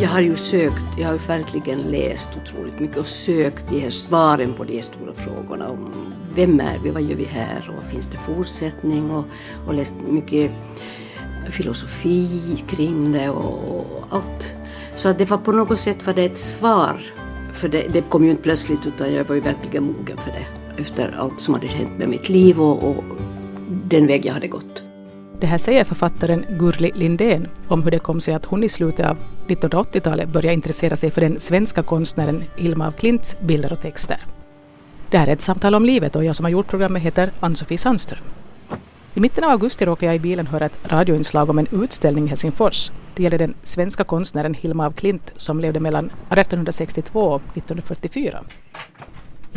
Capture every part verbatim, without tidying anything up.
Jag har ju sökt, jag har ju verkligen läst otroligt mycket och sökt de här svaren på de stora frågorna om vem är vi, vad gör vi här och finns det fortsättning och, och läst mycket filosofi kring det och, och allt. Så att det var på något sätt var det ett svar, för det, det kom ju inte plötsligt utan jag var ju verkligen mogen för det efter allt som hade hänt med mitt liv och, och den väg jag hade gått. Det här säger författaren Gurli Lindén om hur det kom sig att hon i slutet av nittonhundraåttiotalet började intressera sig för den svenska konstnären Hilma af Klints bilder och texter. Det här är ett samtal om livet och jag som har gjort programmet heter Ann-Sofie Sandström. I mitten av augusti råkade jag i bilen höra ett radioinslag om en utställning i Helsingfors. Det gäller den svenska konstnären Hilma af Klint som levde mellan artonhundrasextiotvå och nittonhundrafyrtiofyra.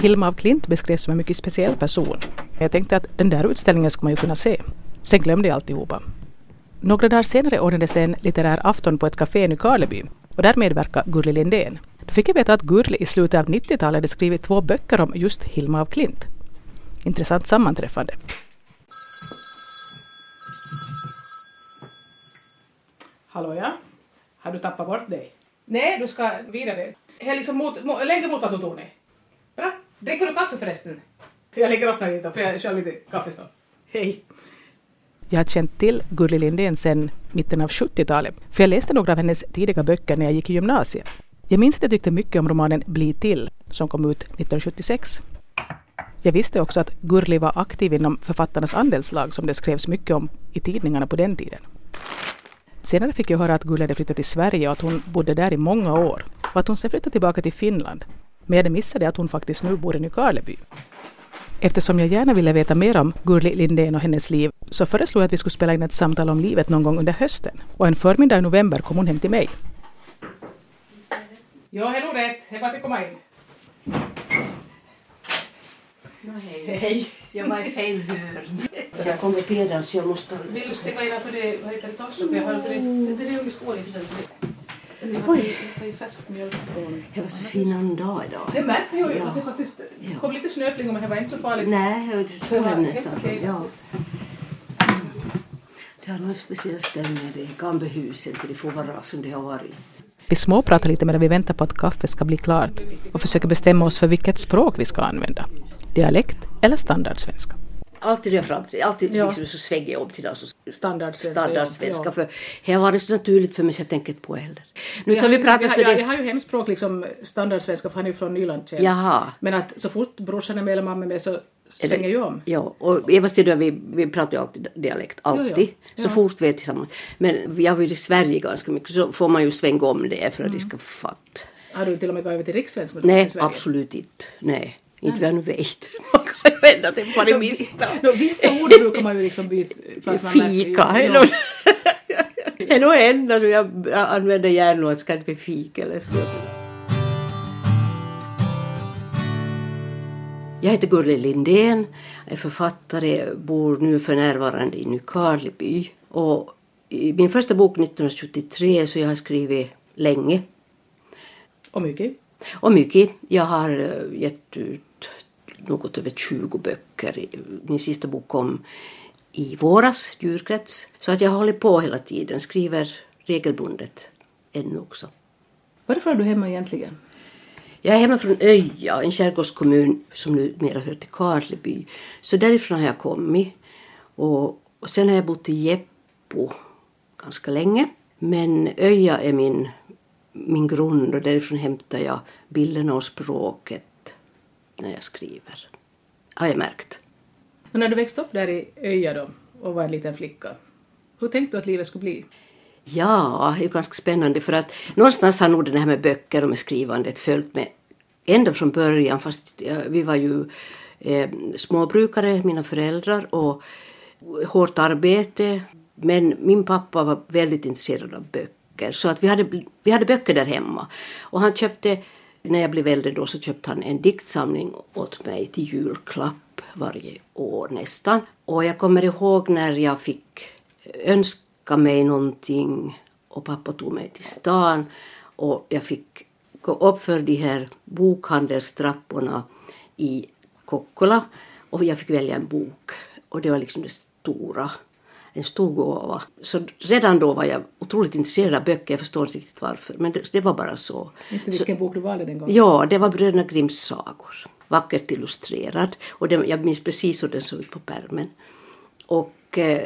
Hilma af Klint beskrevs som en mycket speciell person. Jag tänkte att den där utställningen skulle man ju kunna se. Sen glömde jag alltihopa. Några dagar senare ordnades det en litterär afton på ett café i Nykarleby och där medverkade Gurli Lindén. Då fick jag veta att Gurli i slutet av nittiotalet hade skrivit två böcker om just Hilma af Klint. Intressant sammanträffande. Hallå ja, har du tappat bort dig? Nej, du ska vidare. Jag liksom mot, mot, lägger mot vad du tog dig. Bra, dricker du kaffe förresten? Jag lägger upp mig lite för jag kör lite kaffestånd. Hej. Jag har känt till Gurli Lindén sedan mitten av sjuttiotalet, för jag läste några av hennes tidiga böcker när jag gick i gymnasiet. Jag minns att jag tyckte mycket om romanen Bli till, som kom ut nittonhundrasjuttiosex. Jag visste också att Gurli var aktiv inom Författarnas andelslag, som det skrevs mycket om i tidningarna på den tiden. Senare fick jag höra att Gurli hade flyttat till Sverige och att hon bodde där i många år, och att hon sedan flyttade tillbaka till Finland. Men jag hade missat att hon faktiskt nu bor i Nykarleby. Eftersom jag gärna ville veta mer om Gurli Lindén och hennes liv så föreslog jag att vi skulle spela in ett samtal om livet någon gång under hösten. Och en förmiddag i november kom hon hem till mig. Ja, det är nog rätt. Jag bara fick komma in. No, hej. Hej. Jag var i fel hörn. Jag kommer pedan så jag måste... Vill du sticka in för det? Vad heter det också? Jag har för det. Det är ju en skål i precis. Oj, det var så fin dag idag. Det märkte jag ju att det faktiskt kom lite snöflingor men det var inte så farligt. Nej, det var nästan. Ja. Det har någon speciell ställning i gamla huset för det får vara som det har varit. Vi småpratar lite medan vi väntar på att kaffe ska bli klart och försöker bestämma oss för vilket språk vi ska använda. Dialekt eller standardsvenska? Alltid det framtid, alltid ja. Liksom så svänger jag om till alltså standardsvenska, standardsvenska ja. För här var det så naturligt för mig så jag tänker på heller. Nu tar vi, vi pratar så jag, det... jag har ju hemspråk liksom standardsvenska för han är ju från Nyland. Jaha. Men att så fort brorsan är med eller mamma är med så svänger jag om. Ja, och Eva-Stina, vi, vi pratar ju alltid dialekt, alltid. Jo, ja. Så ja. Fort vi är tillsammans. Men jag var ju i Sverige ganska mycket så får man ju svänga om det för att mm. det ska fatta. Har du till och med gått över till rikssvenska? Nej, absolut inte, nej. Inte vad jag nu vet. Man kan ju vända till en par mista. Vissa ord brukar man ju liksom byta. Fika. Det är nog enda som jag använder gärna. Ska inte bli fika eller så. Jag heter Gurli Lindén. Jag är författare. Bor nu för närvarande i Nykarleby. Och i min första bok nittonhundrasjuttiotre så jag har skrivit länge. Och mycket. Och mycket. Jag har gett ut något över tjugo böcker. Min sista bok kom i våras, Djurkrets. Så att jag håller på hela tiden, skriver regelbundet ännu också. Varför är du hemma egentligen? Jag är hemma från Öja, en skärgårdskommun som numera hör till Karleby. Så därifrån har jag kommit. Och, och sen har jag bott i Jeppo ganska länge. Men Öja är min... min grund och därifrån hämtar jag bilderna och språket när jag skriver. Har jag märkt. Men när du växte upp där i Öja då och var en liten flicka, hur tänkte du att livet skulle bli? Ja, det är ganska spännande för att någonstans har nog det här med böcker och med skrivandet följt med ända från början. Fast vi var ju eh, småbrukare, mina föräldrar och hårt arbete. Men min pappa var väldigt intresserad av böcker. Så att vi hade, vi hade böcker där hemma. Och han köpte, när jag blev äldre då så köpte han en diktsamling åt mig till julklapp varje år nästan. Och jag kommer ihåg när jag fick önska mig någonting och pappa tog mig till stan. Och jag fick gå upp för de här bokhandelstrapporna i Kokkola och jag fick välja en bok. Och det var liksom det stora. en stor gåva. Så redan då var jag otroligt intresserad av böcker, jag förstår inte riktigt varför, men det, det var bara så. Just det, vilken så, bok du valde den gången? Ja, det var Bröderna Grimms sagor, vackert illustrerad, och det, jag minns precis hur den såg ut på pärmen. Och eh,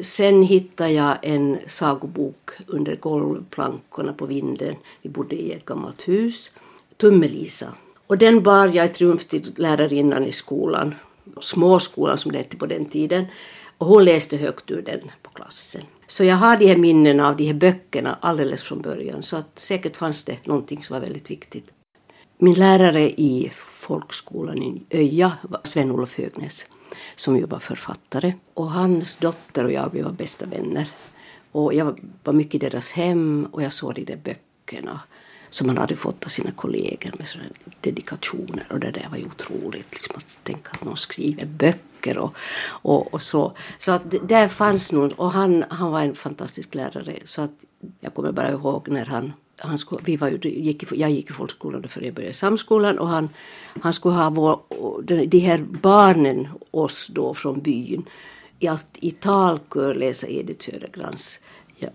sen hittade jag en sagobok under golvplankorna på vinden, vi bodde i ett gammalt hus, Tummelisa. Och den bar jag i triumf till lärarinnan i skolan, småskolan som det hette på den tiden. Och hon läste högt ur den på klassen. Så jag har de här minnen av de här böckerna alldeles från början. Så att säkert fanns det någonting som var väldigt viktigt. Min lärare i folkskolan i Öja var Sven-Olof Högnes. Som ju var författare. Och hans dotter och jag, vi var bästa vänner. Och jag var mycket i deras hem och jag såg de där böckerna. Som man hade fått av sina kollegor med sådana dedikationer. Och det där var ju otroligt. Liksom att tänka att någon skriver böcker och, och, och så. Så att det, där fanns någon. Och han, han var en fantastisk lärare. Så att jag kommer bara ihåg när han... han skulle, vi var, gick, jag gick i folkskolan då för jag började samskolan. Och han, han skulle ha vår, de här barnen, oss då från byn. I, att, i talkör läsa Edith Södergrans. Jag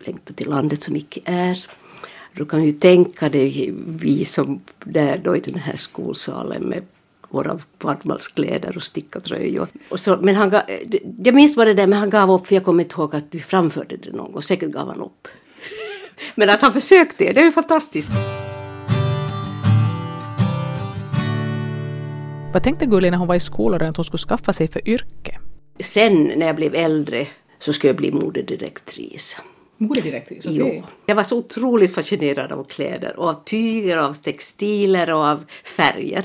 längtar till landet som icke är... Då kan ju tänka dig vi som där då i den här skolsalen med våra vadmalskläder och stickatröjor. Och så, men han gav, jag minns bara det där, men han gav upp för jag kommer inte ihåg att vi framförde det någon gång. Säkert gav han upp. Men att han försökte, det är ju fantastiskt. Vad tänkte Gurli när hon var i skolan att hon skulle skaffa sig för yrke? Sen när jag blev äldre så skulle jag bli modedirektris. Modedirektris, okej. Okay. Jag var så otroligt fascinerad av kläder och av tyger, av textiler och av färger.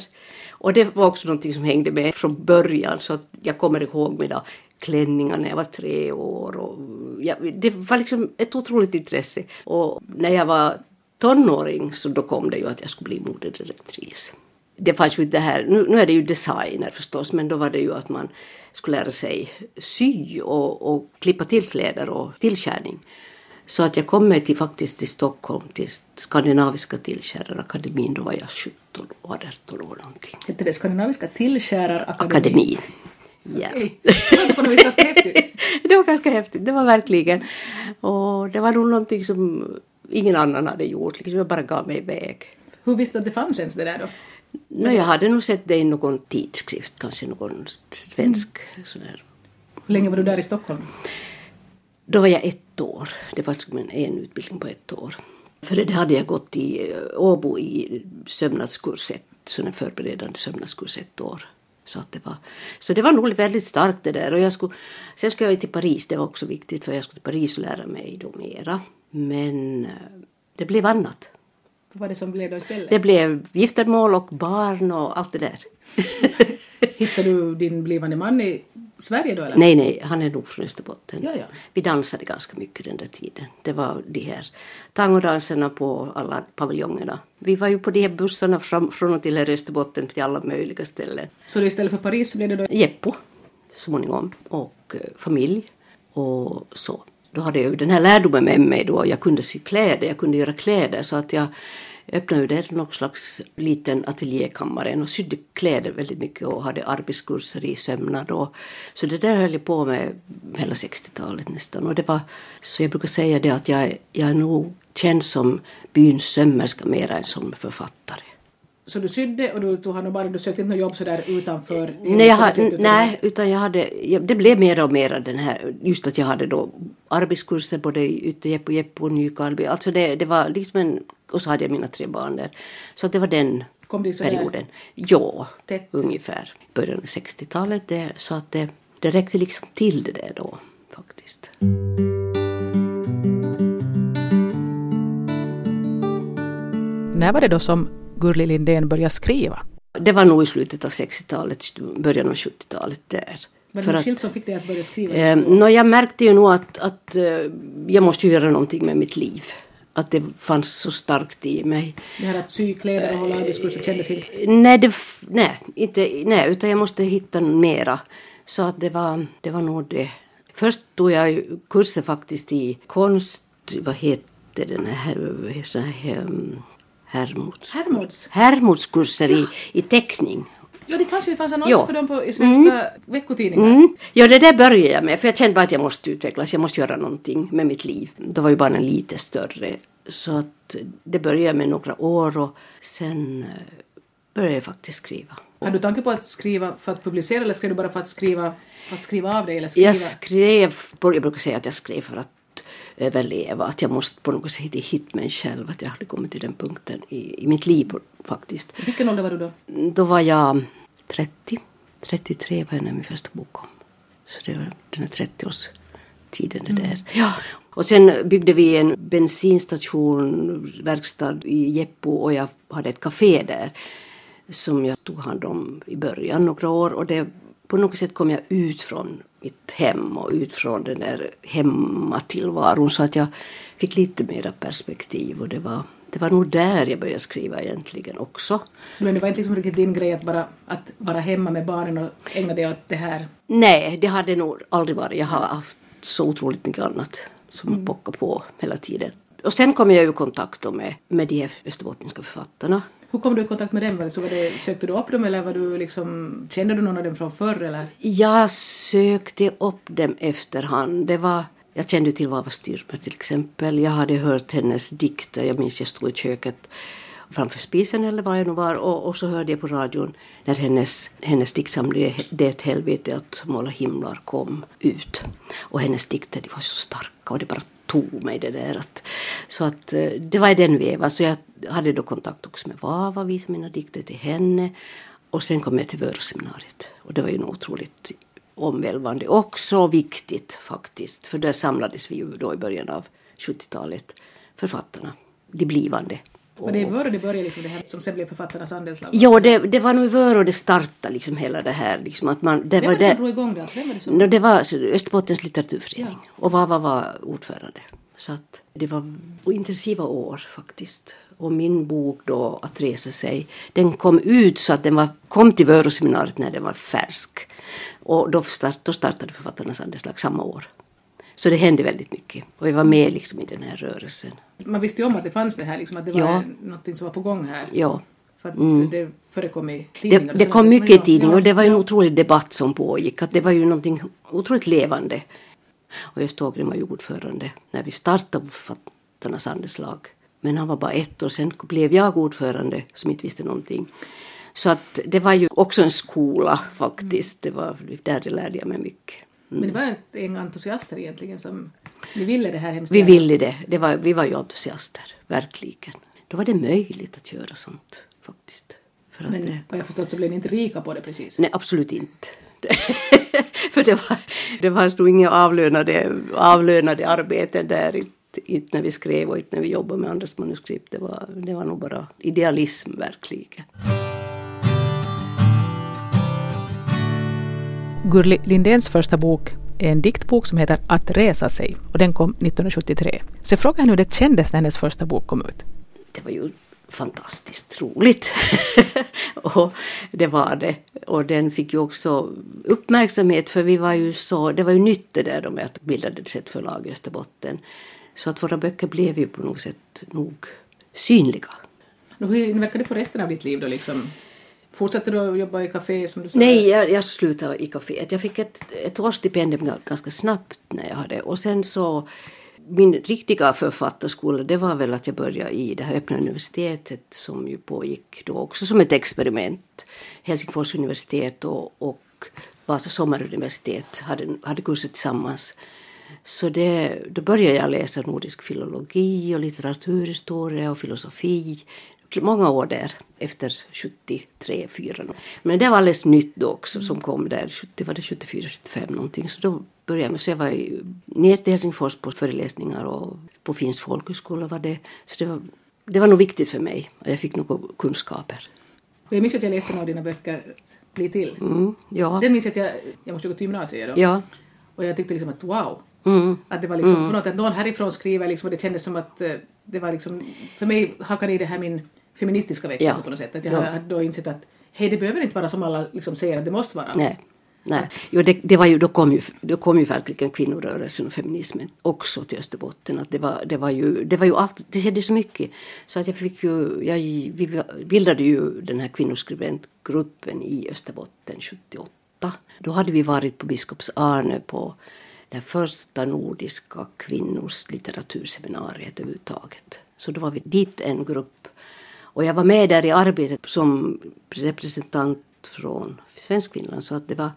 Och det var också någonting som hängde med från början så att jag kommer ihåg mina klänningar när jag var tre år. Och jag, det var liksom ett otroligt intresse. Och när jag var tonåring så då kom det ju att jag skulle bli modedirektris. Det fanns ju det här, nu, nu är det ju designer förstås, men då var det ju att man skulle lära sig sy och, och klippa till kläder och tillkärning. Så att jag kom med till, faktiskt till Stockholm, till Skandinaviska tillkärarakademin. Då var jag sjutton arton år någonting. Hette det Skandinaviska tillkärarakademin? Ja. Okay. Det var ganska häftigt, det var verkligen. Och det var nog någonting som ingen annan hade gjort. Jag bara gav mig iväg. Hur visste du att det fanns ens det där då? No, jag hade nog sett det i någon tidskrift, kanske någon svensk. Mm. Sån här. Hur länge var du där i Stockholm? Då var jag ett år. Det var en, en utbildning på ett år. För det hade jag gått i Åbo i sömnadskurs ett, sån en förberedande sömnadskurs ett år. Så, att det var, så det var nog väldigt starkt det där. Och jag skulle, sen skulle jag till Paris, det var också viktigt för jag skulle till Paris och lära mig då mera. Men det blev annat. Vad var det som blev då istället? Det blev giftermål och barn och allt det där. Hittade du din blivande man i Sverige då eller? Nej, nej, han är nog från Österbotten. Ja, ja. Vi dansade ganska mycket den där tiden. Det var de här tangodanserna på alla paviljongerna. Vi var ju på de här bussarna fram, från och till här Österbotten till alla möjliga ställen. Så istället för Paris så blev det då? Jeppo, småningom, och familj och så. Då hade jag ju den här lärdomen med mig då. Jag kunde sy kläder, jag kunde göra kläder. Så att jag öppnade där någon slags liten ateljékammare och sydde kläder väldigt mycket. Och hade arbetskurser i sömnad då. Så det där höll jag på med hela sextiotalet nästan. Och det var, så jag brukar säga det att jag, jag är nog känd som byns sömmerska mer än som författare. Så du sydde och du, du, du, bara, du sökte inte något jobb sådär utanför? Nej, jag hade, utan nej utan jag hade, jag, det blev mer och mer den här, just att jag hade då arbetskurser både ute i Jeppo, Jeppo och Nykarleby. Alltså det, det var liksom en, och så hade jag mina tre barn där. Så det var den kom det perioden. Ja, tätt. Ungefär. Början av sextiotalet, det, så att det, det räckte liksom till det där då faktiskt. När var det då som Gurli Lindén började skriva? Det var nog i slutet av sextiotalet, början av sjuttiotalet där. Men för att, som fick dig att börja skriva? Eh, no, jag märkte ju nog att, att eh, jag måste göra någonting med mitt liv. Att det fanns så starkt i mig. Det här att sy kläder och hålla arbetskurser kändes inte? Nej, det, nej, inte, nej, utan jag måste hitta mera. Så att det var, det var nog det. Först tog jag kurser faktiskt i konst, vad heter den här... Så här Hermods. Hermods. Hermodskurser ja. i, i teckning. Ja, det fanns ju det fanns annonser ja. för dem på, i svenska mm. veckotidningar. Mm. Ja, det där började jag med. För jag kände bara att jag måste utvecklas. Jag måste göra någonting med mitt liv. Då var ju barnen lite större. Så att det började med några år. Och sen började jag faktiskt skriva. Har du tanke på att skriva för att publicera? Eller skrev du bara för att skriva, för att skriva av dig? Eller skriva? Jag skrev, jag brukar säga att jag skrev för att överleva, att jag måste på något sätt hitta mig själv, att jag hade kommit till den punkten i, i mitt liv faktiskt. Vilken ålder var du då? Då var jag trettio, trettiotre var jag när min första bok kom. Så det var den här trettioårstiden det där. Mm. Ja. Och sen byggde vi en bensinstation, verkstad i Jeppo, och jag hade ett café där som jag tog hand om i början några år, och det på något sätt kom jag ut från mitt hem och ut från den där hemmatillvaron, så att jag fick lite mer perspektiv, och det var, det var nog där jag började skriva egentligen också. Men det var inte liksom riktigt din grej att bara att vara hemma med barnen och ägna dig åt det här? Nej, det hade nog aldrig varit. Jag har haft så otroligt mycket annat som mm. pockar på hela tiden. Och sen kom jag i kontakt med, med de här österbottniska författarna. Hur kom du i kontakt med dem? Så var det, sökte du upp dem, eller var du liksom, kände du någon av dem från förr? Eller? Jag sökte upp dem efterhand. Det var, jag kände till Vava Styrper till exempel. Jag hade hört hennes dikter. Jag minns jag stod i köket framför spisen eller vad jag nog var. Och, och så hörde jag på radion när hennes, hennes diktsamling Det är ett helvete att måla himlar kom ut. Och hennes dikter, de var så starka och det bara tog mig det där. Att, så att det var i den vevan. Så jag hade då kontakt också med Vava, visade mina dikter till henne. Och sen kom jag till Vöruseminariet. Och det var ju något otroligt omvälvande och så viktigt faktiskt. För där samlades vi ju då i början av sjuttiotalet författarna, de blivande. Och det är Vörå det började liksom det här som sen blev Författarnas andelslag? Ja, det, det var nog Vörå det startade liksom hela det här. Liksom att man, det Vem var det som drog igång det? Vem var det, som... no, det var Österbottens litteraturförening. Ja. Och Vava var ordförande. Så att det var intensiva år faktiskt. Och min bok då, Att resa sig, den kom ut så att den var, kom till Vöruseminariet när den var färsk. Och då, start, då startade Författarnas andelslag samma år. Så det hände väldigt mycket. Och vi var med liksom i den här rörelsen. Man visste ju om att det fanns det här, liksom, att det ja. var något som var på gång här. Ja. För att mm. det förekom i tidningar. Det, det kom mycket i tidningar, och det var ju en otrolig debatt som pågick. Att det var ju någonting otroligt levande. Och jag stod och var ju ordförande när vi startade Författarnas andelslag. Men han var bara ett år, sen blev jag ordförande som inte visste någonting. Så att det var ju också en skola faktiskt. Det var där det lärde jag mig mycket. Mm. Men det var en entusiaster egentligen som... Vi ville det här hemskt. Vi ville det. det var, vi var ju entusiaster, verkligen. Då var det möjligt att göra sånt, faktiskt. För Men att det... jag förstått så blev ni inte rika på det precis. Nej, absolut inte. För det var, det var inga avlönade, avlönade arbeten där. Inte, inte när vi skrev och inte när vi jobbade med andras manuskript. Det var, det var nog bara idealism, verkligen. Gurli Lindéns första bok är en diktbok som heter Att resa sig, och den kom nittonhundrasjuttiotre. Så jag frågar henne hur det kändes när hennes första bok kom ut. Det var ju fantastiskt roligt. Och det var det. Och den fick ju också uppmärksamhet, för vi var ju så, det var ju nytt det där då med att bildades ett förlag i Österbotten. Så att våra böcker blev ju på något sätt nog synliga. Och hur inverkar det på resten av ditt liv då liksom? Fortsatte du att jobba i kafé som du sa? Nej, jag, jag slutade i kaféet. Jag fick ett, ett årsstipendium ganska snabbt när jag hade. Och sen så, min riktiga författarskola, det var väl att jag började i det här öppna universitetet som ju pågick då också som ett experiment. Helsingfors universitet och, och Vasa sommaruniversitet hade, hade kurser tillsammans. Så det, då började jag läsa nordisk filologi och litteraturhistoria och filosofi. Många år där, efter sjuttiotre, fyra. Men det var alldeles nytt då också som kom där. Det var det sjuttiofyra, sjuttiofem någonting. Så då började jag med. Så jag var ju ner till Helsingfors på föreläsningar och på Finns folkhögskola var det. Så det var, det var nog viktigt för mig. Jag fick några kunskaper. Och jag minns att jag läste några av dina böcker, Bli till. Mm, ja. Den minns att jag, jag måste gå till gymnasiet då. Ja. Och jag tyckte liksom att wow. Mm. Att det var liksom mm. på något att någon härifrån skriver liksom, och det kändes som att det var liksom, för mig hakade i det här min feministiska väckelse ja. på något sätt. Att jag ja. hade då insett att hej, det behöver inte vara som alla liksom säger att det måste vara. Nej. Nej. Jo, det, det var ju, då kom ju, då kom ju verkligen kvinnorörelsen och feminismen också till Österbotten. Att det, var, det, var ju, det var ju allt, det skedde så mycket. Så att jag fick ju, jag, vi bildade ju den här kvinnoskribentgruppen i Österbotten sjuttioåtta. Då hade vi varit på Biskops-Arne på det första nordiska kvinnors litteraturseminariet överhuvudtaget. Så då var vi dit en grupp. Och jag var med där i arbetet som representant från Svenskfinland, så att det var,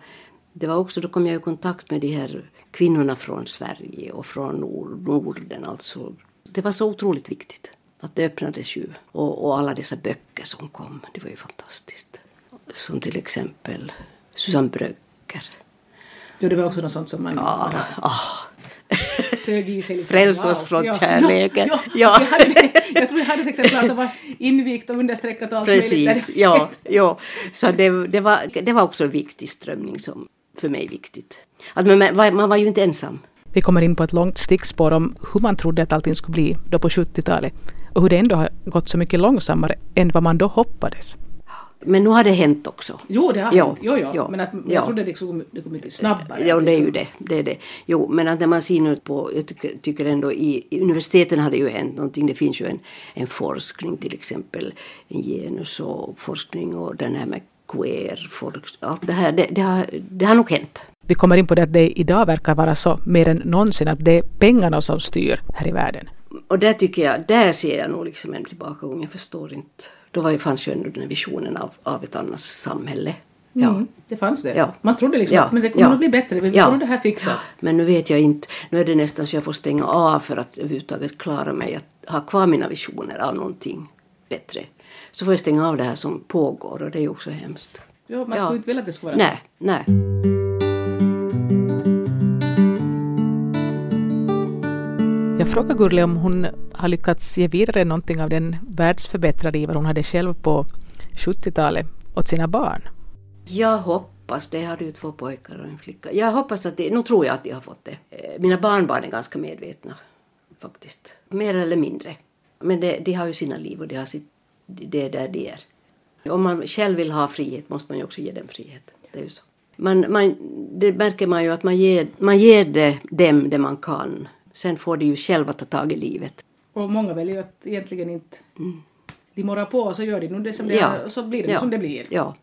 det var också, då kom jag i kontakt med de här kvinnorna från Sverige och från Nord, Norden, alltså. Det var så otroligt viktigt att det öppnades ju, och, och alla dessa böcker som kom, det var ju fantastiskt. Som till exempel Susanne Bröcker. Jo, det var också något sånt som man... Ja, ja. Fräls oss från kärleken. Ja, ja, ja. Jag, hade, jag tror jag hade ett exempel som var invikt och understreckat och allt. Precis, ja, ja. Så det, det, var, det var också en viktig strömning som för mig är viktigt. Att man, man var ju inte ensam. Vi kommer in på ett långt stickspår om hur man trodde att allting skulle bli då på sjuttiotalet. Och hur det ändå har gått så mycket långsammare än vad man då hoppades. Men nu har det hänt också. Jo, det har ja, hänt. Jo, ja. Ja, men att man ja. trodde det liksom, det går mycket snabbare. Ja, det är ju det. det, är det. Jo, men att när man ser nu på, jag tycker, tycker ändå i, i universiteten har det ju hänt någonting. Det finns ju en, en forskning till exempel, en genus och forskning och den här med queer, folk, allt det här, det, det, har, det har nog hänt. Vi kommer in på det att det idag verkar vara så mer än någonsin att det är pengarna som styr här i världen. Och där tycker jag, där ser jag nog liksom en tillbakagång, jag förstår inte. Då var ju, fanns ju ändå den här visionen av, av ett annat samhälle. Ja. Mm, det fanns det. Ja. Man trodde liksom ja. att men det kommer ja. att bli bättre. Vi ja. får det här fixat. Ja. Men nu vet jag inte. Nu är det nästan så jag får stänga av för att överhuvudtaget klara mig att ha kvar mina visioner av någonting bättre. Så får jag stänga av det här som pågår, och det är ju också hemskt. Ja, man skulle ja. inte vilja att det skulle vara. Nej, nej. Jag frågar Gurli om hon har lyckats ge vidare någonting av den världsförbättrade i vad hon hade själv på sjuttiotalet åt sina barn. Jag hoppas, det hade ju två pojkar och en flicka. Jag hoppas att det, nu tror jag att jag har fått det. Mina barnbarn är ganska medvetna faktiskt, mer eller mindre. Men det, de har ju sina liv och de har sitt, det är där det är. Om man själv vill ha frihet måste man ju också ge den frihet, det är ju så. Man, man, det märker man ju att man ger, man ger det, dem det man kan. Sen får de ju själva ta tag i livet. Och många väljer att egentligen inte... Mm. De morrar på och så gör de nog det som det ja. är, och så blir det ja. som det blir. Ja.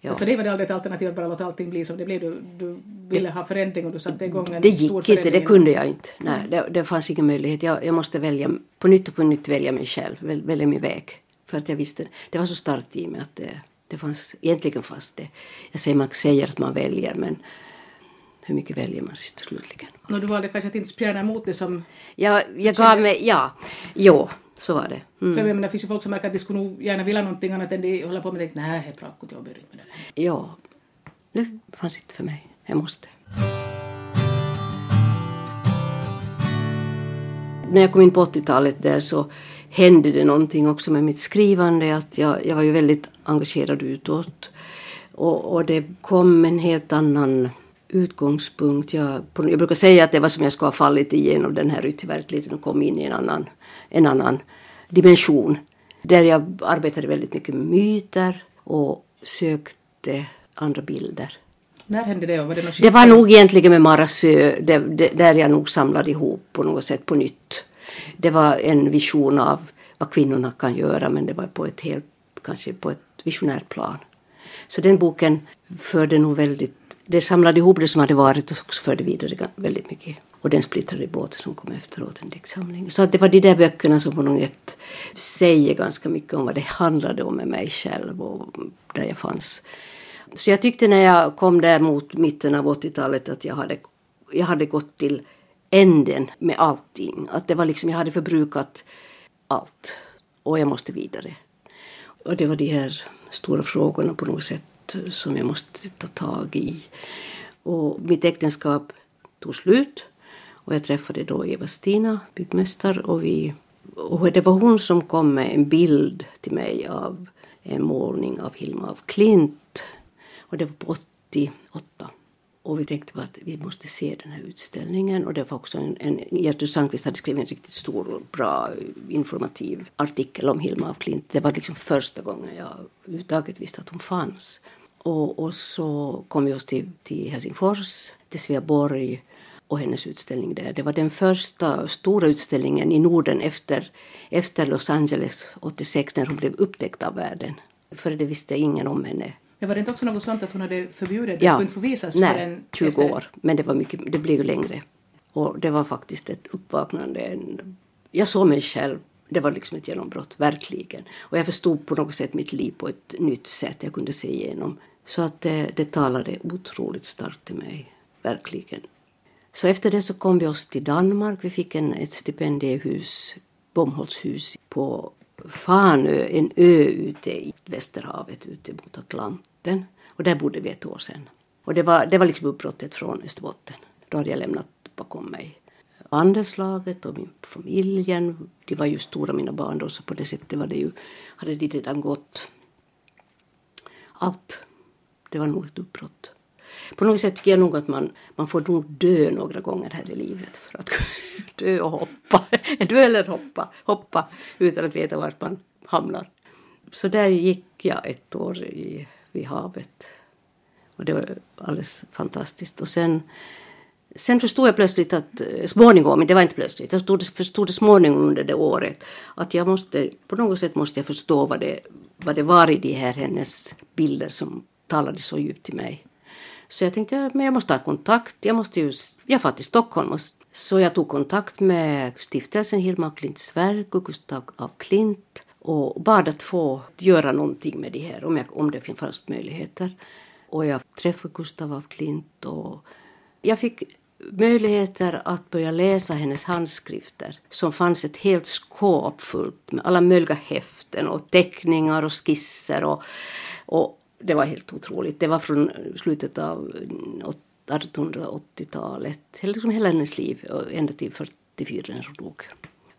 Ja. För det var det aldrig ett alternativ att bara låta allting bli som det blev. Du, du ville ha förändring och du satte igång en stor förändring. Det gick inte, det kunde jag inte. Nej, det, det fanns ingen möjlighet. Jag, jag måste välja, på nytt och på nytt välja mig själv, väl, välja min väg. För att jag visste, det var så starkt i mig att det, det fanns, egentligen fanns det. Jag säger, man säger att man väljer, men... Hur mycket väljer man sig slutligen? Och du valde kanske att inte spjärna emot det som... Ja, jag gav mig, ja. Jo, så var det. Mm. För jag menar, det finns ju folk som märker att de skulle nog gärna vilja någonting annat än de håller på med. Det. Nej, helt bra, jag börjar inte med det. Ja, det fanns inte för mig. Jag måste. När jag kom in på åttiotalet där så hände det någonting också med mitt skrivande. Att jag, jag var ju väldigt engagerad utåt. Och, och det kom en helt annan... utgångspunkt. Jag, jag brukar säga att det var som jag ska ha fallit igenom den här ytterverkligheten och kom in i en annan, en annan dimension. Där jag arbetade väldigt mycket med myter och sökte andra bilder. När hände det? Var det, det var nog egentligen med Marasö där, där jag nog samlade ihop på något sätt på nytt. Det var en vision av vad kvinnorna kan göra, men det var på ett helt, kanske på ett visionärt plan. Så den boken förde nog väldigt. Det samlade ihop det som hade varit och också förde vidare väldigt mycket. Och den splittrade båten som kom efteråt, en diktsamling. Så att det var de där böckerna som på något sätt säger ganska mycket om vad det handlade om med mig själv och där jag fanns. Så jag tyckte när jag kom där mot mitten av åttiotalet att jag hade, jag hade gått till änden med allting. Att det var liksom, jag hade förbrukat allt och jag måste vidare. Och det var de här stora frågorna på något sätt som jag måste ta tag i. Och mitt äktenskap tog slut och jag träffade då Eva-Stina Byggmästar och, vi, och det var hon som kom med en bild till mig av en målning av Hilma af Klint, och det var på åttioåtta, och vi tänkte på att vi måste se den här utställningen. Och det var också en, en Gertrud Sandqvist hade skrivit en riktigt stor och bra informativ artikel om Hilma af Klint. Det var liksom första gången jag överhuvudtaget visste att hon fanns. Och, och så kom vi oss till, till Helsingfors, till Sveaborg och hennes utställning där. Det var den första stora utställningen i Norden efter, efter Los Angeles åttiosex när hon blev upptäckt av världen. För det visste ingen om henne. Men var det inte också något sånt att hon hade förbjudet? Det ja, skulle inte få visas nej, för en tjugo efter... år. Men det, var mycket, det blev ju längre. Och det var faktiskt ett uppvaknande. En, jag såg mig själv. Det var liksom ett genombrott, verkligen. Och jag förstod på något sätt mitt liv på ett nytt sätt. Jag kunde se igenom. Så att det, det talade otroligt starkt till mig, verkligen. Så efter det så kom vi oss till Danmark. Vi fick en, ett stipendiehus, Bomholtshus på Fanö, en ö ute i Västerhavet, ute mot Atlanten. Och där bodde vi ett år sedan. Och det var, det var liksom uppbrottet från Österbotten. Då hade jag lämnat bakom mig andelslaget och min familjen. De var ju stora mina barn då, så på det sättet var det ju, hade de redan gått allt. Det var nog ett uppbrott. På något sätt tycker jag nog att man, man får nog dö några gånger här i livet för att dö och hoppa. Dö eller hoppa, hoppa utan att veta vart man hamnar. Så där gick jag ett år i, vid havet. Och det var alldeles fantastiskt. Och sen, sen förstod jag plötsligt att, småningom, men det var inte plötsligt. Jag förstod, förstod det småningom under det året. Att jag måste, på något sätt måste jag förstå vad det, vad det var i de här hennes bilder som talade så djupt till mig. Så jag tänkte, ja, men jag måste ha kontakt. Jag måste ju, jag var i Stockholm. Så jag tog kontakt med stiftelsen Hilma af Klints verk och Gustaf af Klint. Och bad att få göra någonting med det här. Om, jag, om det finns möjligheter. Och jag träffade Gustaf af Klint. Och jag fick möjligheter att börja läsa hennes handskrifter. Som fanns ett helt skåp fullt med alla möjliga häften. Och teckningar och skisser. Och... och det var helt otroligt. Det var från slutet av artonhundraåttiotalet. Liksom hela hennes liv. Ända till fyrtiofyra när hon dog.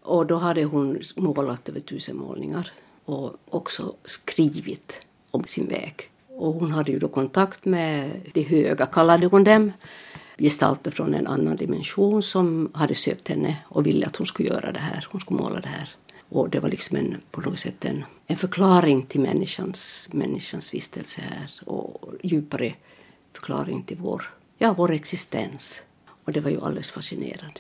Och då hade hon målat över tusen målningar. Och också skrivit om sin väg. Och hon hade ju då kontakt med de höga, kallade hon dem. Gestalter från en annan dimension som hade sökt henne. Och ville att hon skulle göra det här. Hon skulle måla det här. Och det var liksom en, på något sätt en, en förklaring till människans, människans vistelse här. Och djupare förklaring till vår, ja, vår existens. Och det var ju alldeles fascinerande.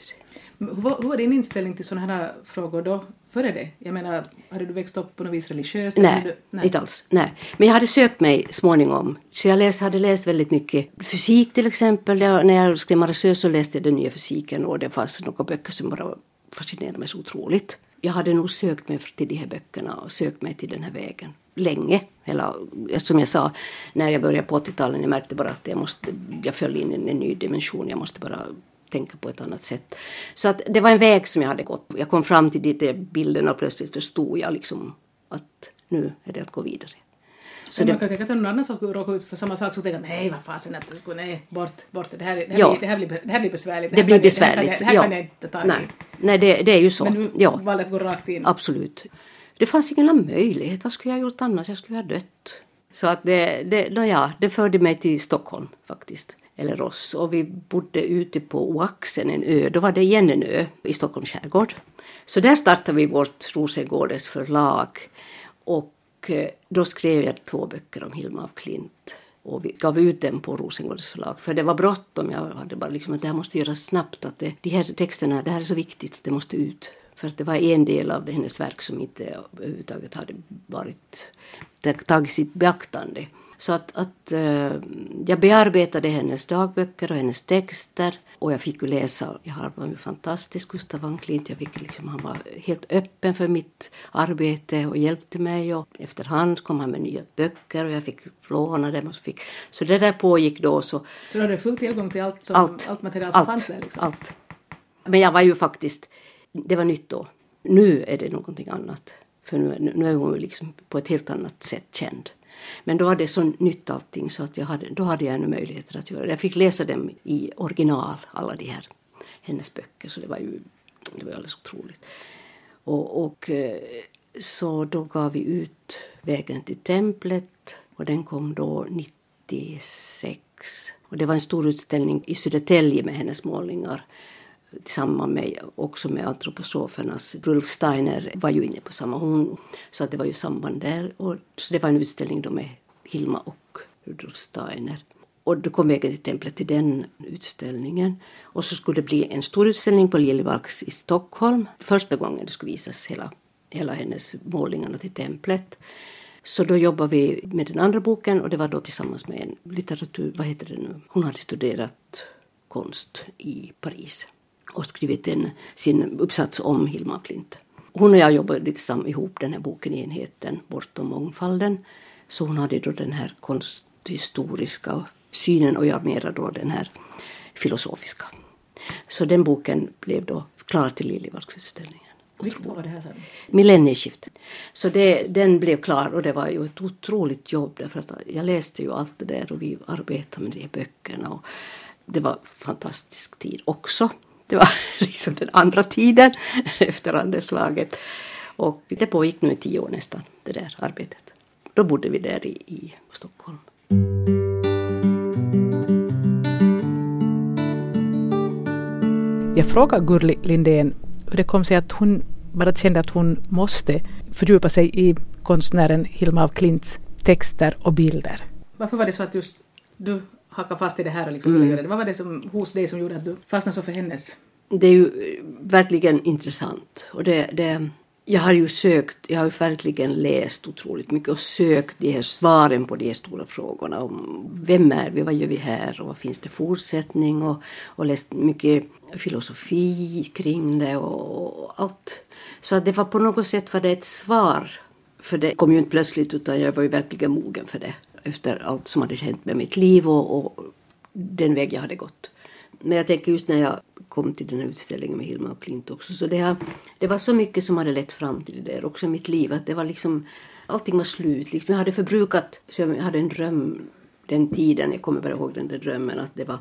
Men hur, var, hur var din inställning till sådana här frågor då före det? Jag menar, hade du växt upp på något vis religiöst? Nej, du, nej. inte alls. Nej. Men jag hade sökt mig småningom. Så jag läst, hade läst väldigt mycket fysik till exempel. Jag, när jag skrev Marasö så läste jag den nya fysiken. Och det fanns några böcker som bara fascinerade mig så otroligt. Jag hade nog sökt mig till de här böckerna och sökt mig till den här vägen länge. Eller, som jag sa, när jag började på åttiotalet, jag märkte bara att jag, måste, jag föll in i en ny dimension. Jag måste bara tänka på ett annat sätt. Så att det var en väg som jag hade gått. Jag kom fram till de där bilderna och plötsligt förstod jag liksom att nu är det att gå vidare. Så men man kan det... tänka att någon annan som råkar ut för samma sak så tänker nej vad fasen att det skulle nej, bort, bort, det här, det här, ja. blir, det här, blir, det här blir besvärligt. Det, det blir besvärligt, det här kan jag inte ta. Nej, nej det, det är ju så. Men nu ja. valde att gå rakt in. Absolut. Det fanns ingen annan möjlighet, vad skulle jag ha gjort annars? Jag skulle ha dött. Så att det, det, no ja, det förde mig till Stockholm faktiskt, eller oss. Och vi bodde ute på Oaxen, en ö, då var det igen en ö i Stockholms skärgård. Så där startade vi vårt Rosengårdsförlag och då skrev jag två böcker om Hilma af Klint och vi gav ut dem på Rosengårdsförlag. För det var bråttom, jag hade bara liksom att det här måste göras snabbt. Att det, de här texterna, det här är så viktigt, det måste ut. För att det var en del av det, hennes verk som inte överhuvudtaget hade varit tagits i beaktande. Så att, att eh, jag bearbetade hennes dagböcker och hennes texter. Och jag fick ju läsa, jag var ju fantastisk Gustaf af Klint. Jag fick liksom, han var helt öppen för mitt arbete och hjälpte mig. Och efterhand kom han med nya böcker och jag fick låna dem. Och så, fick, så det där pågick då. Så, så du hade full tillgång till allt, som, allt, allt material som allt, fanns där? Liksom. Allt. Men jag var ju faktiskt, det var nytt då. Nu är det någonting annat. För nu, nu är hon ju liksom på ett helt annat sätt känd. Men då var det så nytt allting så att jag hade, då hade jag ännu möjligheter att göra det. Jag fick läsa dem i original, alla de här hennes böcker. Så det var ju det var alldeles otroligt. Och, och så då gav vi ut Vägen till templet och den kom då nittiosex. Och det var en stor utställning i Södertälje med hennes målningar. Tillsammans med, också med antroposofernas. Rudolf Steiner var ju inne på samma hon. Så att det var ju samband där. Och, så det var en utställning då med Hilma och Rudolf Steiner. Och då kom Vägen till templet till den utställningen. Och så skulle det bli en stor utställning på Liljevalchs i Stockholm. Första gången det skulle visas hela, hela hennes målningarna till templet. Så då jobbade vi med den andra boken och det var då tillsammans med en litteratur, vad heter det nu? Hon hade studerat konst i Paris och skrivit en, sin uppsats om Hilma af Klint. Hon och jag jobbade tillsammans ihop den här boken i enheten Bortom mångfalden. Så hon hade då den här konsthistoriska synen och jag mera då den här filosofiska. Så den boken blev då klar till Liljevalchsutställningen. Vilket var det här sen? Millennieskiftet. Så det, den blev klar och det var ju ett otroligt jobb därför att jag läste ju allt det där och vi arbetade med de böckerna och det var fantastisk tid också. Det var liksom den andra tiden efter andelslaget och det pågick nu i tio år nästan det där arbetet. Då bodde vi där i, i Stockholm. Jag frågar Gurli Lindén hur det kom sig att hon bara kände att hon måste fördjupa sig i konstnären Hilma af Klints texter och bilder. Varför var det så att just du hackade fast i det här och liksom mm. göra det? Vad var det som, hos dig som gjorde att du fastnade så för hennes? Det är ju verkligen intressant. Och det, det, jag har ju sökt, jag har ju verkligen läst otroligt mycket och sökt de här svaren på de här stora frågorna. Om vem är vi, vad gör vi här och vad finns det fortsättning och, och läst mycket filosofi kring det och allt. Så att det var på något sätt var det ett svar. För det kom ju inte plötsligt utan jag var ju verkligen mogen för det. Efter allt som hade hänt med mitt liv och, och den väg jag hade gått. Men jag tänker just när jag kom till den här utställningen med Hilma af Klint också. Så det, här, det var så mycket som hade lett fram till det också i mitt liv. Att det var liksom, allting var slut. Liksom. Jag hade förbrukat, så jag hade en dröm den tiden. Jag kommer bara ihåg den där drömmen att det var...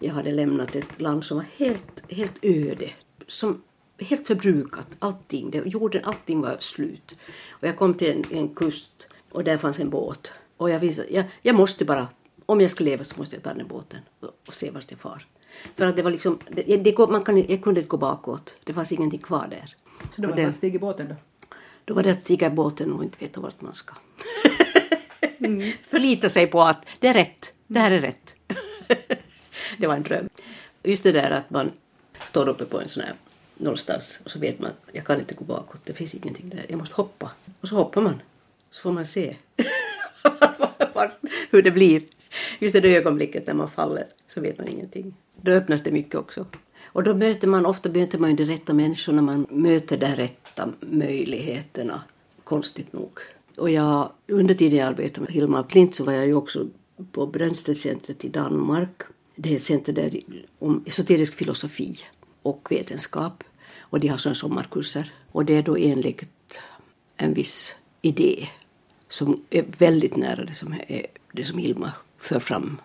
Jag hade lämnat ett land som var helt, helt öde, som helt förbrukat, allting. Det, jorden, allting var slut. Och jag kom till en, en kust och där fanns en båt. Och jag visste, jag, jag måste bara, om jag ska leva så måste jag ta den båten och, och se vart jag far. För att det var liksom, det, det, man kan, jag kunde inte gå bakåt, det fanns ingenting kvar där. Så då var det att stiga i båten då? Då var det att stiga i båten och inte veta vart man ska. Mm. Förlita sig på att det är rätt, det här är rätt. Det var en dröm. Just det där att man står uppe på en sån här någonstans och så vet man att jag kan inte gå bakåt. Det finns ingenting där. Jag måste hoppa. Och så hoppar man. Så får man se hur det blir. Just det ögonblicket när man faller så vet man ingenting. Då öppnas det mycket också. Och då möter man, ofta möter man ju de rätta människorna. Man möter de rätta möjligheterna. Konstigt nog. Och jag, under tiden jag arbetade med Hilma af Klint så var jag ju också på Brönstedcentret i Danmark. Det är ett center där om esoterisk filosofi och vetenskap. Och de har sådana sommarkurser. Och det är då enligt en viss idé som är väldigt nära det som, är, det som Hilma för fram.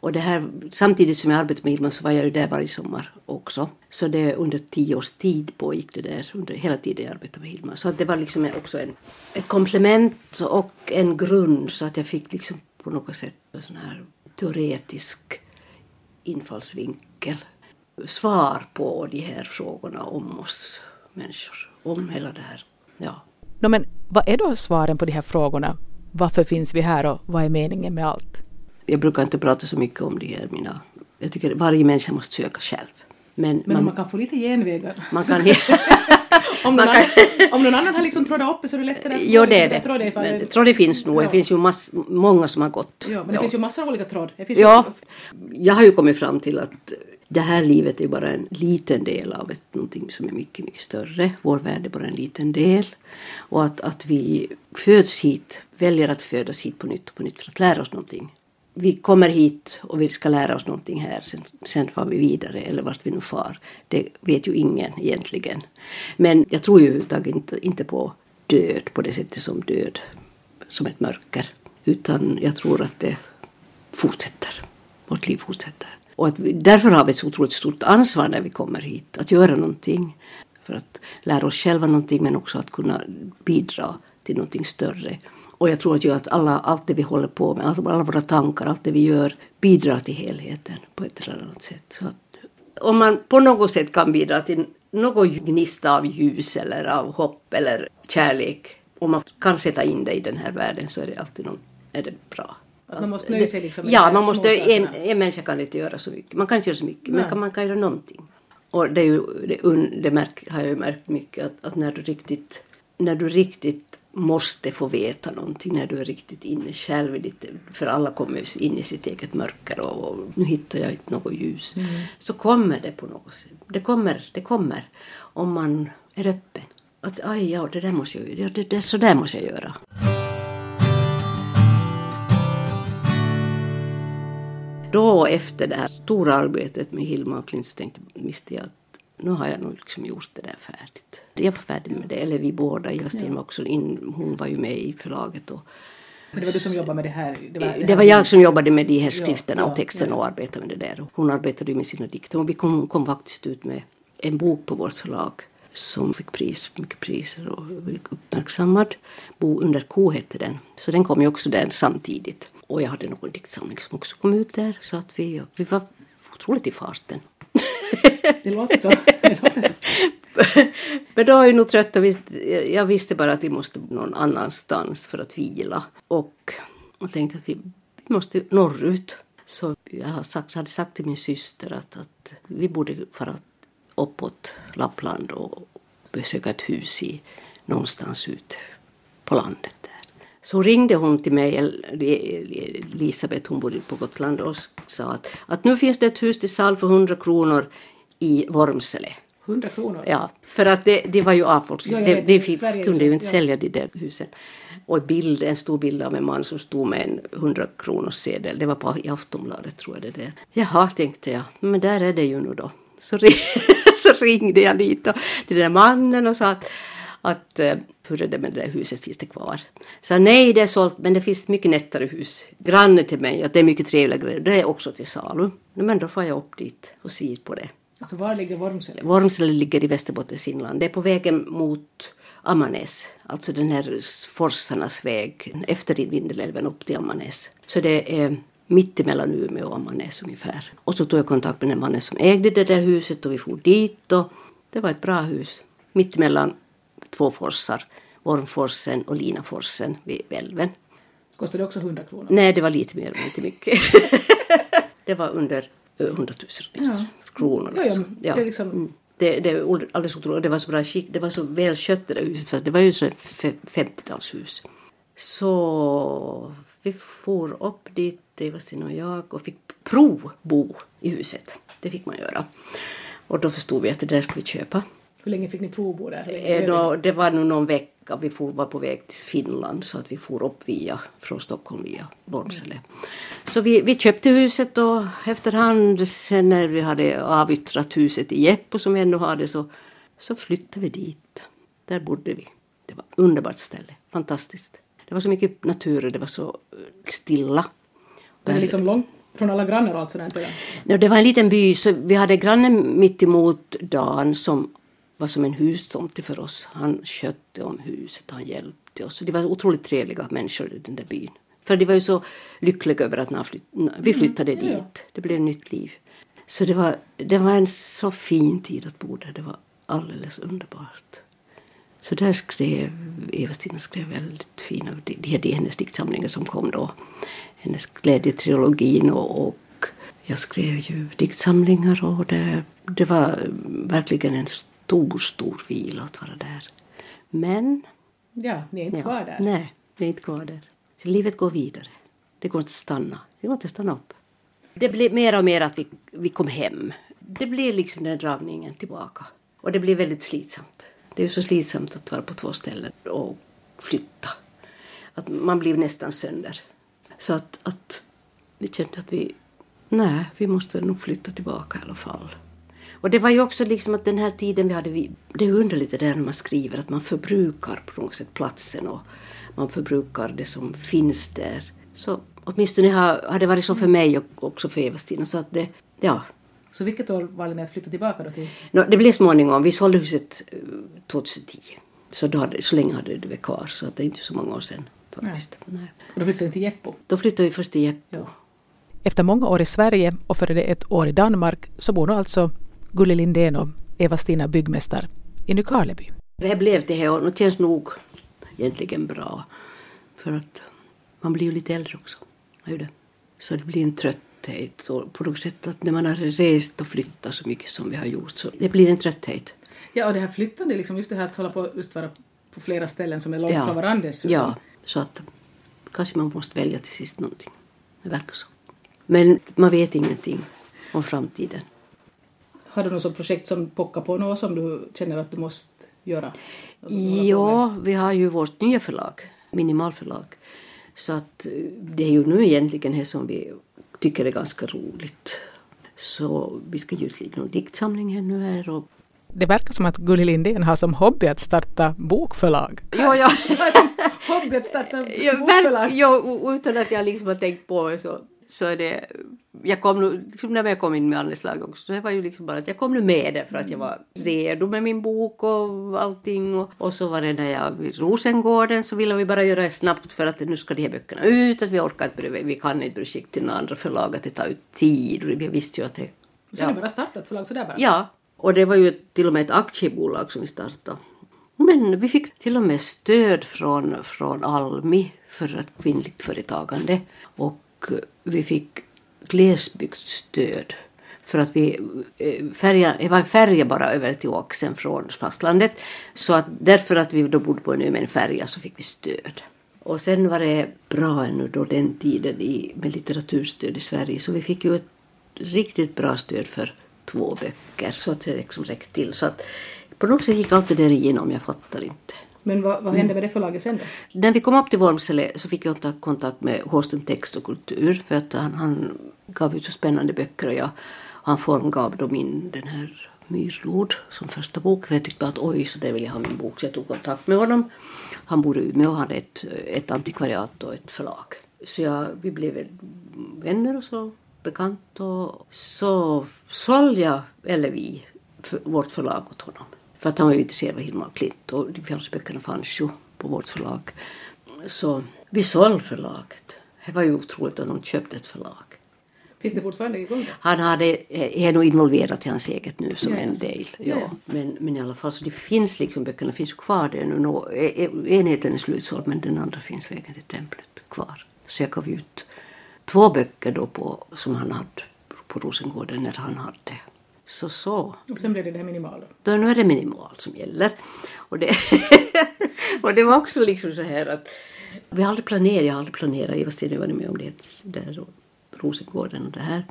Och det här, samtidigt som jag arbetat med Hilma så var jag ju där varje sommar också. Så det under tio års tid pågick det där, under hela tiden jag arbetade med Hilma. Så att det var liksom också en, ett komplement och en grund så att jag fick liksom på något sätt en sån här teoretisk infallsvinkel, svar på de här frågorna om oss människor, om hela det här. Ja. No, men vad är då svaren på de här frågorna? Varför finns vi här och vad är meningen med allt? Jag brukar inte prata så mycket om det här. Mina. Jag tycker att varje människa måste söka själv. Men, men man, man kan få lite genvägar. Man kan, om, någon man kan annan, om någon annan har liksom trådat upp så är det lättare att... Jo, det är det. Tråd det, men, tråd det finns nog. Ja. Det finns ju mass, många som har gått. Ja, men det ja. finns ju massor av olika tråd. Det finns ja. Jag har ju kommit fram till att det här livet är bara en liten del av ett, någonting som är mycket, mycket större. Vår värld är bara en liten del. Och att, att vi föds hit, väljer att födas hit på nytt, på nytt för att lära oss någonting. Vi kommer hit och vi ska lära oss någonting här, sen, sen far vi vidare eller vart vi nu far. Det vet ju ingen egentligen. Men jag tror ju inte, inte på död på det sättet som död, som ett mörker. Utan jag tror att det fortsätter, vårt liv fortsätter. Och att vi, därför har vi ett så otroligt stort ansvar när vi kommer hit, att göra någonting. För att lära oss själva någonting men också att kunna bidra till någonting större. Och jag tror att, ju att alla, allt det vi håller på med, alla våra tankar, allt det vi gör bidrar till helheten på ett eller annat sätt. Så att, om man på något sätt kan bidra till någon gnista av ljus eller av hopp eller kärlek, om man kan sätta in det i den här världen så är det alltid någon, är det bra. Att man måste nöja sig liksom. Ja, man måste, en, en människa kan inte göra så mycket. Man kan inte göra så mycket, men kan, man kan göra någonting. Och det, är ju, det, det märk, har jag ju märkt mycket att, att när, du riktigt, när du riktigt måste få veta någonting, när du är riktigt inne själv i ditt, för alla kommer ju in i sitt eget mörker och, och nu hittar jag inte något ljus. Mm. Så kommer det på något sätt. Det kommer, det kommer om man är öppen. Att aj, ja, det där måste jag göra, det, det, så där måste jag göra. Då efter det här stora arbetet med Hilma af Klint så tänkte, visste jag att nu har jag nog liksom gjort det där färdigt. Jag var färdig med det, eller vi båda, Eva-Stina också in, hon var ju med i förlaget. Och, men det var du som jobbade med det här? Det var, det här. Det var jag som jobbade med de här skrifterna ja, ja, och texterna ja. och arbetade med det där. Hon arbetade ju med sina dikter och vi kom, kom faktiskt ut med en bok på vårt förlag som fick pris, mycket priser och uppmärksammad. Bo under K hette den, så den kom ju också där samtidigt. Och jag hade någon diktsamling som också kom ut där. Så att vi, vi var otroligt i farten. Det låter så. Det låter så. Men då är jag nog trött. Och jag visste bara att vi måste någon annanstans för att vila. Och jag tänkte att vi, vi måste norrut. Så jag hade sagt, hade sagt till min syster att, att vi borde fara uppåt Lappland. Och besöka ett hus i, någonstans ut på landet där. Så ringde hon till mig, Elisabeth, hon bodde på Gotland och sa att, att nu finns det ett hus till salg för hundra kronor i Vormsele. hundra kronor? Ja, för att det, det var ju avfolk. Ja, det, det fick, Sverige, kunde ju inte ja. sälja de där husen. Och bild, en stor bild av en man som stod med en hundra kronors sedel. Det var på Aftonbladet tror jag det där. Jaha, tänkte jag, men där är det ju nu då. Så, så ringde jag dit och, till den där mannen och sa att att hur är det med det där huset, finns det kvar? Så nej, det är sålt, men det finns mycket nättare hus. Grannen till mig, att det är mycket trevliga grejer. Det är också till salu. Men då får jag upp dit och se på det. Alltså var ligger Vormsele? Vormsele ligger i Västerbottens inland. Det är på vägen mot Ammarnäs. Alltså den här forsarnas väg efter Vindelälven upp till Ammarnäs. Så det är mitt emellan Umeå och Ammarnäs ungefär. Och så tog jag kontakt med den mannen som ägde det där huset och vi for dit. Och det var ett bra hus. Mitt emellan två forsar, Vormforsen och Linaforsen vid älven. Kostade det också hundra kronor? Nej, det var lite mer och inte mycket. Det var under hundratusen ja. kronor. Liksom. Ja, ja. Det, liksom... mm. det, det, alldeles otroligt. Det var så bra skick. Det var så väl kött det där huset. Fast det var ju så femtiotalshus. Så vi får upp dit, Eva-Stina och jag, och fick provbo i huset. Det fick man göra. Och då förstod vi att det där ska vi köpa. Hur länge fick ni provbo där? Då, det var nog någon vecka. Vi for, var på väg till Finland så att vi for upp via, från Stockholm via Vormsele. Mm. Så vi, vi köpte huset och efterhand sen när vi hade avyttrat huset i Jeppo som vi ännu hade så, så flyttade vi dit. Där bodde vi. Det var ett underbart ställe. Fantastiskt. Det var så mycket natur och det var så stilla. Det var liksom långt. Från alla grannar alltså den tiden? Nej, det var en liten by så vi hade grannen mitt emot Dan som var som en hustomte för oss. Han skötte om huset, han hjälpte oss. Det var otroligt trevliga människor i den där byn. För det var ju så lyckliga över att när flytt, när vi flyttade mm, dit. Ja. Det blev ett nytt liv. Så det var, det var en så fin tid att bo där. Det var alldeles underbart. Så där skrev Eva-Stina skrev väldigt fina. Det är hennes diktsamlingar som kom då. Hennes glädjetrilogin och, och jag skrev ju diktsamlingar. Och det, det var verkligen en stor, stor vila att vara där. Men... Ja, ni är inte ja, kvar där. Nej, vi är inte kvar där. Så livet går vidare. Det går inte att stanna. Det går inte att stanna upp. Det blir mer och mer att vi, vi kom hem. Det blir liksom den dragningen tillbaka. Och det blir väldigt slitsamt. Det är ju så slitsamt att vara på två ställen och flytta. Att man blir nästan sönder. Så att, att vi kände att vi... Nej, vi måste nog flytta tillbaka i alla fall. Och det var ju också liksom att den här tiden vi hade, vi, det är underligt det där när man skriver att man förbrukar på något sätt platsen och man förbrukar det som finns där. Så åtminstone har det varit så för mig och också för Eva-Stina så att det, ja. Så vilket år valde ni att flytta tillbaka då till? No, det blev småningom, vi sålde huset tjugohundratio så, då hade, så länge hade det varit kvar så att det är inte så många år sedan faktiskt. Nej. Nej. Och då flyttade ni till Jeppo? Då flyttade vi först till Jeppo. Ja. Efter många år i Sverige och före det ett år i Danmark så bor nu alltså Gurli Lindén och Eva-Stina Byggmästar i Nykarleby. Det här blev det här och det känns nog egentligen bra. För att man blir ju lite äldre också. man ju det. Så det blir en trötthet. Så på något sätt att när man har rest och flyttat så mycket som vi har gjort så det blir en trötthet. Ja, och det här flyttande, liksom, just det här att hålla på just vara på flera ställen som är långt ja. Från varandra. Så. Ja, så att kanske man måste välja till sist någonting. Det verkar så. Men man vet ingenting om framtiden. Har du något sådant projekt som pockar på något som du känner att du måste göra? Ja, vi har ju vårt nya förlag, Minimalförlag. Så att det är ju nu egentligen det som vi tycker är ganska roligt. Så vi ska ju utliga någon diktsamling här nu här och... Det verkar som att Gurli Lindén har som hobby att starta bokförlag. Jo, ja. Hobby att starta bokförlag. Jo, utan att jag liksom har tänkt på så, så är det... Jag kom nu, liksom när jag kom in med andelslag också, så det var ju liksom bara att jag kom nu med det för att jag var redo med min bok och allting. Och, och så var det när jag vid Rosengården så ville vi bara göra det snabbt för att nu ska de här böckerna ut. Att vi orkar inte, vi kan inte projekt till några andra förlag att det tar ut tid. Och jag visste ju att det... Så ja. Ni bara startat förlag sådär bara? Ja. Och det var ju till och med ett aktiebolag som vi startade. Men vi fick till och med stöd från, från Almi för ett kvinnligt företagande. Och vi fick glesbygdsstöd. För att vi färja, det var en färja bara över till Åksen från fastlandet. Så att därför att vi då bodde på en ö med en färja så fick vi stöd. Och sen var det bra ännu då den tiden i, med litteraturstöd i Sverige. Så vi fick ju ett riktigt bra stöd för två böcker så att det liksom räckte till. Så att på något sätt gick allt det där igenom, jag fattar inte. Men vad, vad hände med det förlaget sen då? När vi kom upp till Vormsele så fick jag ta kontakt med Håström Text och Kultur för att han, han gav ut så spännande böcker och jag, han formgav dem in den här Myrlod som första bok. För jag tyckte att oj så det vill jag ha min bok så jag tog kontakt med honom. Han bor i Umeå och han hade ett, ett antikvariat och ett förlag. Så jag, vi blev vänner och så. Bekant och så sålde jag, eller vi, för vårt förlag åt honom. För att han var ju intresserad av Hilma af Klint och de fjärde böckerna fanns ju på vårt förlag. Så vi sålde förlaget. Det var ju otroligt att de köpte ett förlag. Finns det fortfarande igång? Han hade, är nog involverat i hans eget nu som ja, en del. Ja. Ja. Men, men i alla fall, så det finns liksom, böckerna finns ju kvar där nu. Nå, enheten är slutsåld men den andra finns Vägen till templet kvar. Så jag gav ut två böcker då på, som han hade på Rosengården när han hade. Så så. Och sen blev det det här minimala. Då nu är det minimal som gäller. Och det, och det var också liksom så här att vi hade planerat, jag hade planerat, Eva-Stina var med om det där och Rosengården och det här.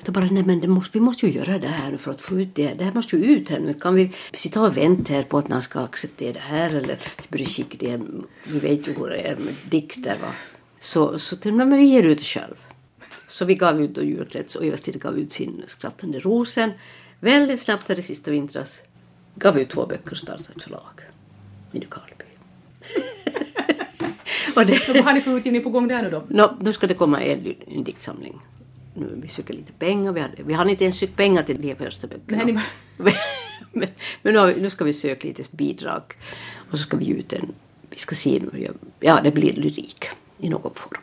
Utan bara, nej men det måste, vi måste ju göra det här för att få ut det här. Det här måste ju ut här nu. Kan vi sitta och vänta här på att någon ska acceptera det här eller bry sig det här. Vi vet ju hur det är med dikter va. Så, så till och med vi ger ut det själv. Så vi gav ut Djurkrets och Eva-Stina gav ut sin Skrattande rosen. Väldigt snabbt här i sista vintras gav ut två böcker och startade ett förlag. I Nykarleby. Vad har ni för utgivning på gång där nu då? No, nu ska det komma en, en diktsamling. Nu, vi söker lite pengar. Vi hade, vi hade inte ens sökt pengar till de första böckerna. Nej, bara... men men nu, har vi, nu ska vi söka lite bidrag. Och så ska vi ut en... Vi ska se nu. Ja, det blir lyrik. I någon form.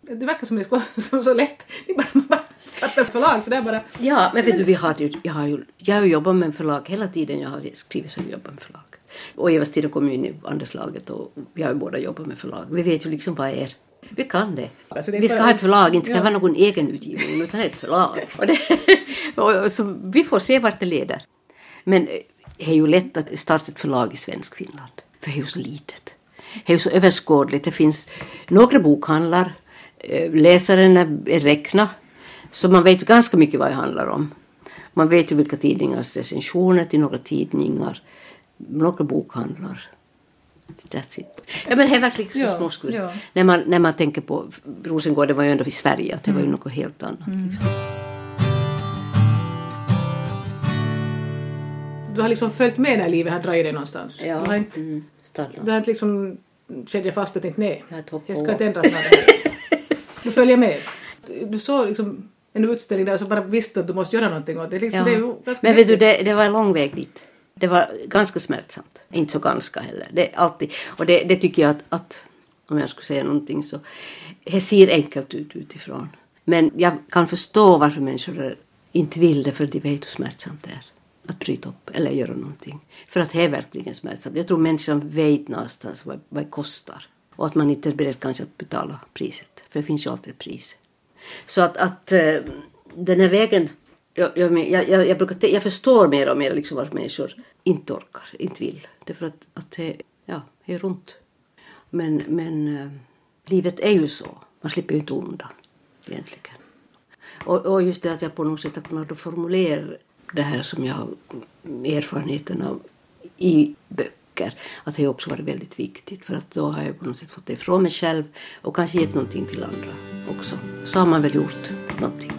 Det verkar som det skulle vara så lätt. Det är bara man bara startar förlag så där bara. Ja, men vet du, vi har ju, jag har ju jag har jobbat med en förlag hela tiden. Jag har skrivit så jag jobbar med förlag. Och Eva-Stina kom in i andelslaget och vi har ju båda jobbat med förlag. Vi vet ju liksom vad är. Vi kan det. Alltså det vi ska ha ett förlag, inte ska ja. Vara någon egen utgivning utan ett förlag. Och det, och så vi får se vart det leder. Men det är ju lätt att starta ett förlag i svensk Finland. För det är ju så litet. Det är så överskådligt. Det finns några bokhandlar, läsaren är räkna, så man vet ganska mycket vad det handlar om. Man vet ju vilka tidningars recensioner till några tidningar, några bokhandlar. That's it. Ja, men det är verkligen så ja, småskur. Ja. När, man, när man tänker på Rosengården var ju ändå i Sverige, det var ju något helt annat. Mm. Liksom. Du har liksom följt med när livet har dragit dig någonstans. Ja. Du har inte, mm, du har inte liksom kedjat fast att inte nej. Jag ska inte ändra snart. Du följer med. Du såg liksom en utställning där så bara visste att du måste göra någonting. Och det liksom, ja. Det är ju men vet du, det, det var en lång väg dit. Det var ganska smärtsamt. Inte så ganska heller. Det är alltid. Och det, det tycker jag att, att om jag skulle säga någonting så det ser enkelt ut utifrån. Men jag kan förstå varför människor inte vill det för de vet hur smärtsamt det är. Att bryta upp eller göra någonting. För att det är verkligen smärtsamt. Jag tror människan vet någonstans vad, vad det kostar. Och att man inte är beredd kanske att betala priset. För det finns ju alltid ett pris. Så att, att den här vägen... Jag, jag, jag, jag, brukar, jag förstår mer och mer liksom varför människor inte orkar, inte vill. Därför att, att det, ja, det är runt. Men, men livet är ju så. Man slipper ju inte undan egentligen. Och, och just det att jag på något sätt har kunnat formulera det här som jag har erfarenheten av i böcker. Att det har också varit väldigt viktigt. För att då har jag på något sätt fått det ifrån mig själv. Och kanske gett någonting till andra också. Så har man väl gjort någonting.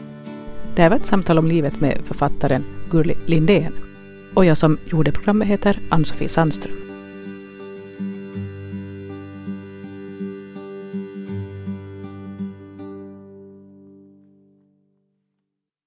Det här var ett samtal om livet med författaren Gurli Lindén. Och jag som gjorde programmet heter Ann-Sofie Sandström.